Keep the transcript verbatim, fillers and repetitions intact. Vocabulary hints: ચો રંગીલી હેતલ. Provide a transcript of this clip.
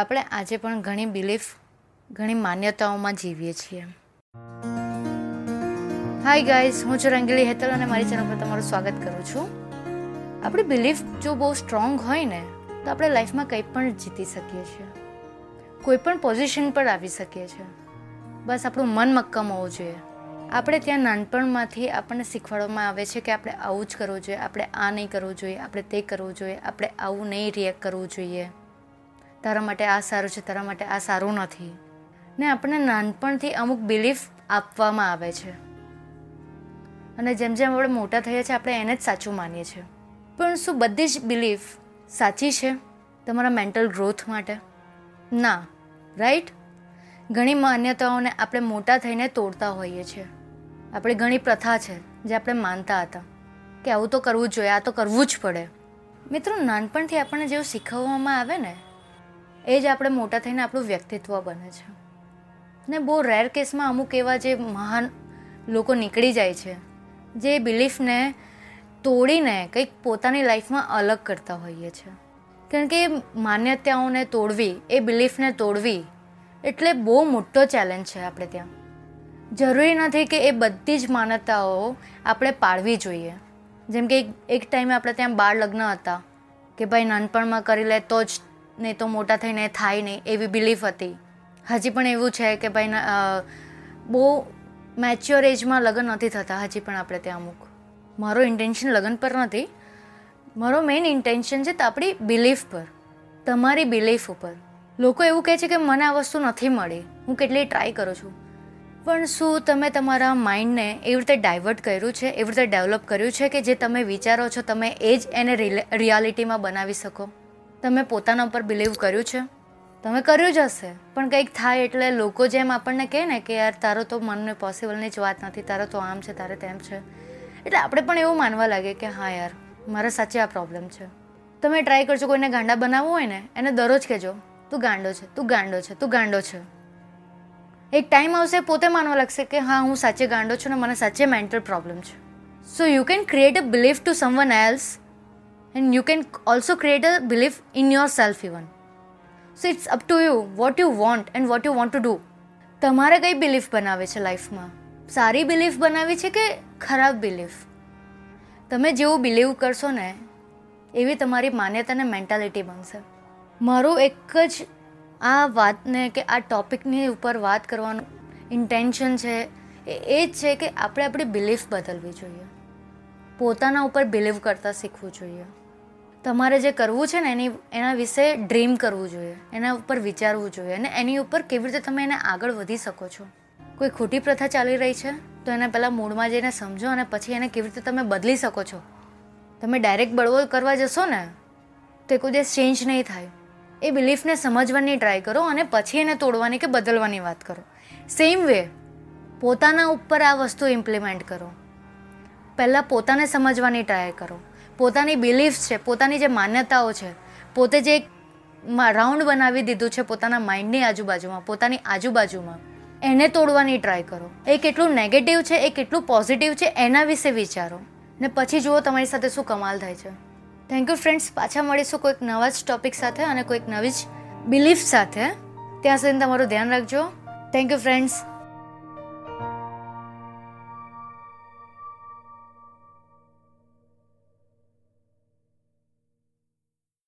આપણે આજે પણ ઘણી બિલીફ ઘણી માન્યતાઓમાં જીવીએ છીએ. હાય ગાઈઝ, હું ચો રંગીલી હેતલ અને મારી ચેનલ પર તમારું સ્વાગત કરું છું. આપણી બિલીફ જો બહુ સ્ટ્રોંગ હોય ને તો આપણે લાઈફમાં કંઈ પણ જીતી શકીએ છીએ, કોઈ પણ પોઝિશન પર આવી શકીએ છીએ. બસ આપણું મન મક્કમ હોવું જોઈએ. આપણે ત્યાં નાનપણમાંથી આપણને શીખવાડવામાં આવે છે કે આપણે આવું જ કરવું જોઈએ, આપણે આ નહીં કરવું જોઈએ, આપણે તે કરવું જોઈએ, આપણે આવું નહીં રિએક્ટ કરવું જોઈએ, તારા માટે આ સારું છે, તારા માટે આ સારું નથી. ને આપણને નાનપણથી અમુક બિલીફ આપવામાં આવે છે અને જેમ જેમ આપણે મોટા થઈએ છીએ આપણે એને જ સાચું માનીએ છીએ. પણ શું બધી જ બિલીફ સાચી છે તમારા મેન્ટલ ગ્રોથ માટે? ના, રાઈટ? ઘણી માન્યતાઓને આપણે મોટા થઈને તોડતા હોઈએ છીએ. આપણે ઘણી પ્રથા છે જે આપણે માનતા હતા કે આવું તો કરવું જોઈએ, આ તો કરવું જ પડે. મિત્રો, નાનપણથી આપણને જેવું શીખવવામાં આવે ને એ જ આપણે મોટા થઈને આપણું વ્યક્તિત્વ બને છે. ને બહુ રેર કેસમાં અમુક એવા જે મહાન લોકો નીકળી જાય છે જે બિલીફને તોડીને કંઈક પોતાની લાઈફમાં અલગ કરતા હોઈએ છીએ. કારણ કે માન્યતાઓને તોડવી, એ બિલીફને તોડવી એટલે બહુ મોટો ચેલેન્જ છે આપણે ત્યાં. જરૂરી નથી કે એ બધી જ માન્યતાઓ આપણે પાળવી જોઈએ. જેમ કે એક ટાઈમે આપણે ત્યાં બાળ લગ્ન હતા કે ભાઈ નાનપણમાં કરી લે તો જ, નહીં તો મોટા થઈને થાય નહીં, એવી બિલીફ હતી. હજી પણ એવું છે કે ભાઈ બહુ મેચ્યોર એજમાં લગ્ન નથી થતા. હજી પણ આપણે ત્યાં અમુક, મારો ઇન્ટેન્શન લગ્ન પર નથી, મારો મેઇન ઇન્ટેન્શન છે તો આપણી બિલીફ પર, તમારી બિલીફ ઉપર. લોકો એવું કહે છે કે મને આ વસ્તુ નથી મળી, હું કેટલી ટ્રાય કરું છું. પણ શું તમે તમારા માઇન્ડને એવી રીતે ડાયવર્ટ કર્યું છે, એવી રીતે ડેવલપ કર્યું છે કે જે તમે વિચારો છો તમે એ જ એને રિયાલિટીમાં બનાવી શકો? તમે પોતાના ઉપર બિલીવ કર્યું છે? તમે કર્યું જ હશે. પણ કંઈક થાય એટલે લોકો જેમ આપણને કહે ને કે યાર તારો તો મનને પોસિબલની જ વાત નથી, તારો તો આમ છે, તારે તેમ છે, એટલે આપણે પણ એવું માનવા લાગે કે હા યાર મારા સાચે આ પ્રોબ્લેમ છે. તમે ટ્રાય કરજો. કોઈને ગાંડા બનાવવો હોય ને એને દરરોજ કહેજો તું ગાંડો છે, તું ગાંડો છે, તું ગાંડો છે. એક ટાઈમ આવશે પોતે માનવા લાગશે કે હા હું સાચે ગાંડો છું ને મને સાચે મેન્ટલ પ્રોબ્લેમ છે. So you can create a belief to someone else and you can also create a belief in yourself even. So it's up to you what you want and what you want to do. તમારે કઈ belief બનાવે છે લાઈફમાં? સારી belief બનાવી છે કે ખરાબ બિલીફ? તમે જેવું બિલીવ કરશો ને એવી તમારી માન્યતાને મેન્ટાલિટી બનશે. મારું એક જ આ વાતને કે આ ટૉપિકની ઉપર વાત કરવાનું ઇન્ટેન્શન છે એ એ જ છે કે આપણે આપણી બિલીફ બદલવી જોઈએ, પોતાના ઉપર બિલીવ કરતાં શીખવું જોઈએ. તમારે જે કરવું છે ને એની એના વિશે ડ્રીમ કરવું જોઈએ, એના ઉપર વિચારવું જોઈએ અને એની ઉપર કેવી રીતે તમે એને આગળ વધી શકો છો. કોઈ ખોટી પ્રથા ચાલી રહી છે તો એના પહેલાં મૂળમાં જઈને સમજો અને પછી એને કેવી રીતે તમે બદલી શકો છો. તમે ડાયરેક્ટ બળવો કરવા જશો ને તો કોઈ દિવસ ચેન્જ નહીં થાય. એ બિલીફને સમજવાની ટ્રાય કરો અને પછી એને તોડવાની કે બદલવાની વાત કરો. સેમ વે પોતાના ઉપર આ વસ્તુ ઇમ્પ્લિમેન્ટ કરો. પહેલાં પોતાને સમજવાની ટ્રાય કરો. પોતાની બિલીફ્સ છે, પોતાની જે માન્યતાઓ છે, પોતે જે રાઉન્ડ બનાવી દીધું છે પોતાના માઇન્ડની આજુબાજુમાં, પોતાની આજુબાજુમાં, એને તોડવાની ટ્રાય કરો. એ કેટલું નેગેટિવ છે, એ કેટલું પોઝિટિવ છે, એના વિશે વિચારો ને પછી જુઓ તમારી સાથે શું કમાલ થાય છે. Thank you friends. પાછા મળીશું કોઈક નવા જ ટોપિક સાથે અને કોઈક નવી જ બિલીફ સાથે. ત્યાં સુધી તમારું ધ્યાન રાખજો. Thank you friends.